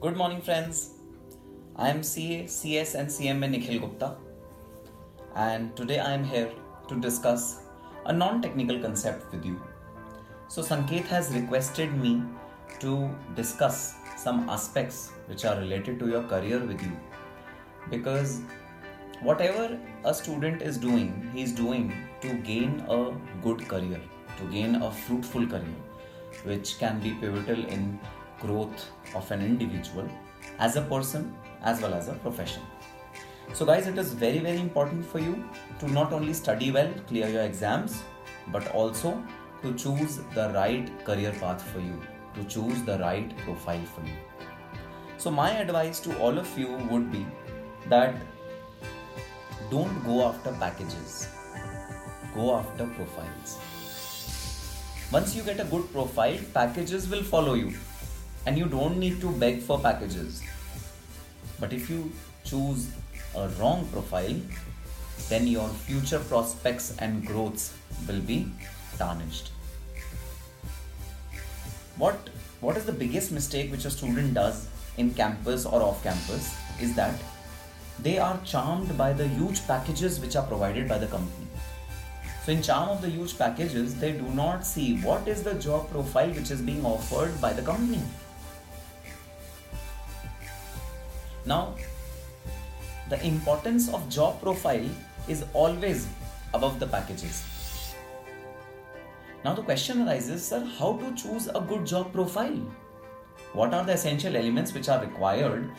Good morning, friends. I am CA, CS and CMA Nikhil Gupta, and today I am here to discuss a non-technical concept with you. So Sanket has requested me to discuss some aspects which are related to your career with you, because whatever a student is doing, he is doing to gain a good career, to gain a fruitful career, which can be pivotal in growth of an individual as a person as well as a profession. So guys, it is very, very important for you to not only study well, clear your exams, but also to choose the right career path for you, to choose the right profile for you. So my advice to all of you would be that don't go after packages, go after profiles. Once you get a good profile, packages will follow you and you don't need to beg for packages. But if you choose a wrong profile, then your future prospects and growths will be tarnished. What is the biggest mistake which a student does in campus or off campus is that they are charmed by the huge packages which are provided by the company. So in charm of the huge packages, they do not see what is the job profile which is being offered by the company. Now, the importance of job profile is always above the packages. Now the question arises, sir, how to choose a good job profile? What are the essential elements which are required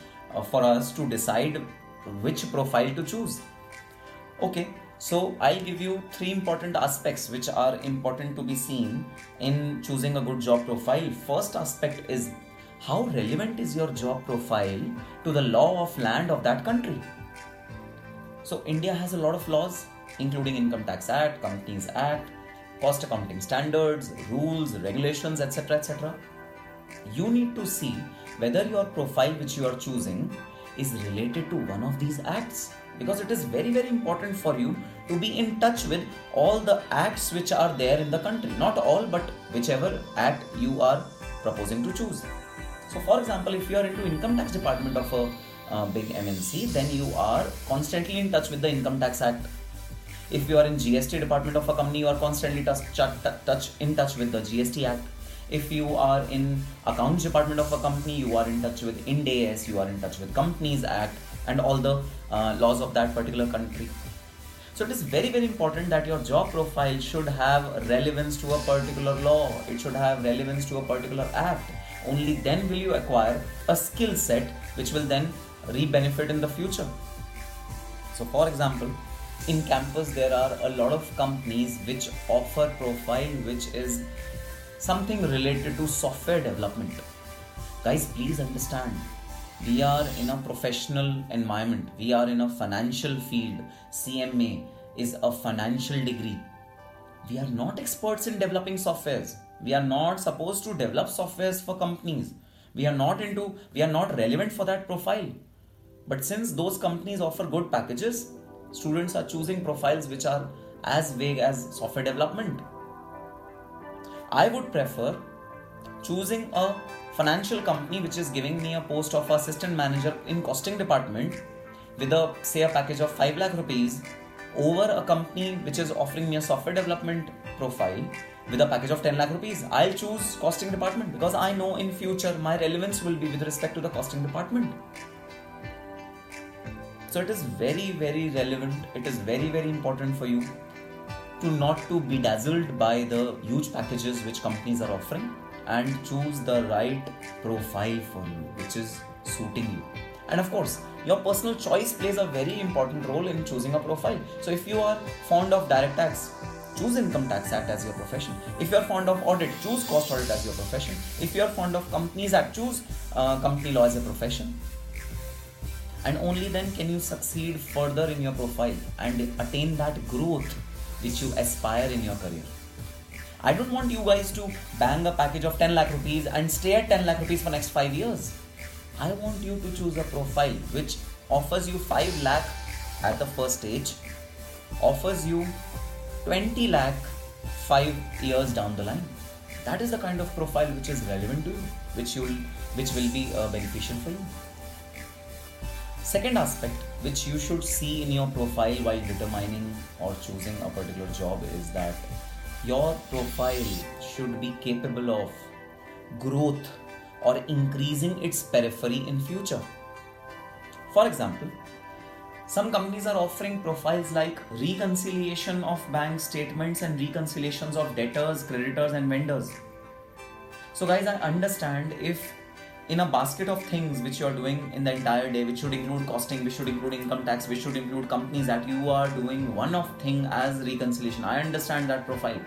for us to decide which profile to choose? Okay, so I'll give you three important aspects which are important to be seen in choosing a good job profile. First aspect is, how relevant is your job profile to the law of land of that country? So India has a lot of laws, including Income Tax Act, Companies Act, Cost Accounting Standards, rules, regulations, etc., etc. You need to see whether your profile which you are choosing is related to one of these acts, because it is very, very important for you to be in touch with all the acts which are there in the country. Not all, but whichever act you are proposing to choose. So for example, if you are into income tax department of a big MNC, then you are constantly in touch with the Income Tax Act. If you are in GST department of a company, you are constantly in touch with the GST Act. If you are in accounts department of a company, you are in touch with Ind AS, you are in touch with Companies Act and all the laws of that particular country. So it is very, very important that your job profile should have relevance to a particular law. It should have relevance to a particular act. Only then will you acquire a skill set which will then re-benefit in the future. So for example, in campus, there are a lot of companies which offer profile which is something related to software development. Guys, please understand, we are in a professional environment. We are in a financial field. CMA is a financial degree. We are not experts in developing softwares. We are not supposed to develop softwares for companies. We are not relevant for that profile. But since those companies offer good packages, students are choosing profiles which are as vague as software development. I would prefer choosing a financial company which is giving me a post of assistant manager in costing department with a package of 5 lakh rupees over a company which is offering me a software development profile with a package of 10 lakh rupees. I'll choose costing department because I know in future my relevance will be with respect to the costing department. So it is very, very relevant. It is very, very important for you to not to be dazzled by the huge packages which companies are offering and choose the right profile for you, which is suiting you. And of course, your personal choice plays a very important role in choosing a profile. So if you are fond of direct tax, choose Income Tax Act as your profession. If you are fond of audit, choose Cost Audit as your profession. If you are fond of Companies Act, choose company law as a profession. And only then can you succeed further in your profile and attain that growth which you aspire in your career. I don't want you guys to bang a package of 10 lakh rupees and stay at 10 lakh rupees for next 5 years. I want you to choose a profile which offers you 5 lakh at the first stage, offers you 20 lakh 5 years down the line. That is the kind of profile which is relevant to you, which will be beneficial for you. Second aspect which you should see in your profile while determining or choosing a particular job is that your profile should be capable of growth or increasing its periphery in future. For example, some companies are offering profiles like reconciliation of bank statements and reconciliations of debtors, creditors and vendors. So guys, I understand if in a basket of things which you are doing in the entire day, which should include costing, which should include income tax, which should include companies, that you are doing one of thing as reconciliation. I understand that profile.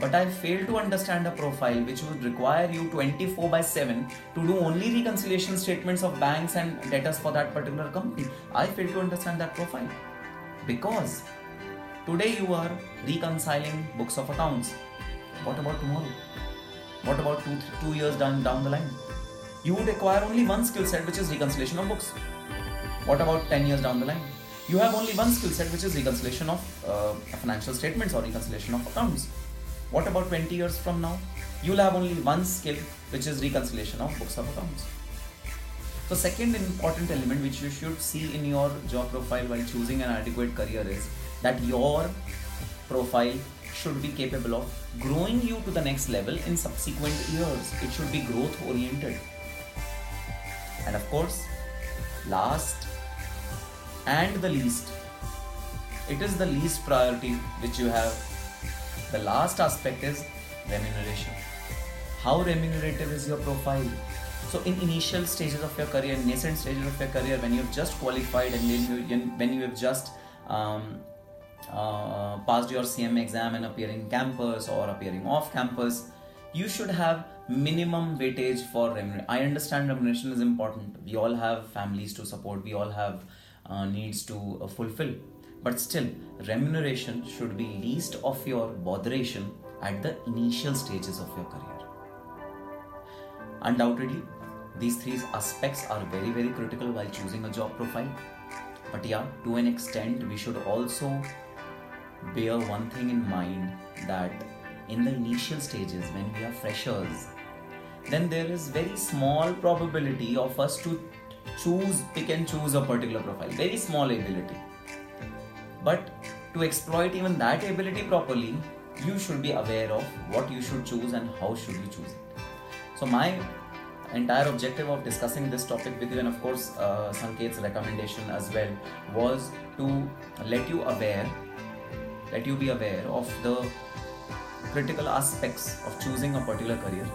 But I fail to understand a profile which would require you 24/7 to do only reconciliation statements of banks and debtors for that particular company. I fail to understand that profile because today you are reconciling books of accounts. What about tomorrow? What about two years down the line? You would acquire only one skill set, which is reconciliation of books. What about 10 years down the line? You have only one skill set, which is reconciliation of financial statements or reconciliation of accounts. What about 20 years from now? You'll have only one skill, which is reconciliation of books of accounts. So second important element which you should see in your job profile while choosing an adequate career is that your profile should be capable of growing you to the next level in subsequent years. It should be growth oriented. And of course, last and the least, it is the least priority which you have. The last aspect is remuneration. How remunerative is your profile? So in initial stages of your career, nascent stages of your career, when you've just qualified and when you have just passed your CMA exam and appearing campus or appearing off campus, you should have minimum weightage for remuneration. I understand remuneration is important. We all have families to support. We all have needs to fulfill. But still, remuneration should be least of your botheration at the initial stages of your career. Undoubtedly, these three aspects are very, very critical while choosing a job profile. But yeah, to an extent, we should also bear one thing in mind, that in the initial stages when we are freshers, then there is very small probability of us to pick and choose a particular profile, very small ability. But to exploit even that ability properly, you should be aware of what you should choose and how should you choose it. So my entire objective of discussing this topic with you, and of course Sanket's recommendation as well, was to let you be aware of the critical aspects of choosing a particular career.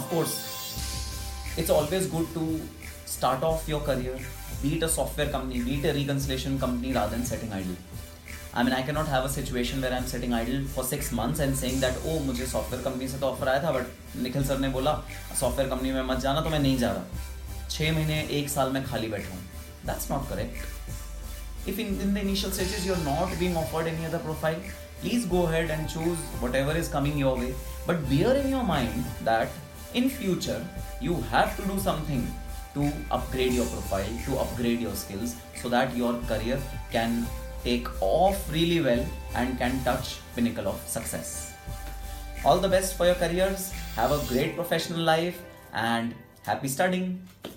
Of course, it's always good to start off your career, be it a software company, be it a reconciliation company, rather than sitting idle. I mean, I cannot have a situation where I'm sitting idle for 6 months and saying that, oh, मुझे software company से तो offer आया था, but Nikhil sir ने बोला software company में मत जाना, तो मैं नहीं जा रहा. 6 महीने, 1 साल में खाली बैठा हूँ. That's not correct. If in the initial stages you're not being offered any other profile, please go ahead and choose whatever is coming your way. But bear in your mind that in future you have to do something to upgrade your profile, to upgrade your skills, so that your career can take off really well and can touch pinnacle of success. All the best for your careers. Have a great professional life and happy studying.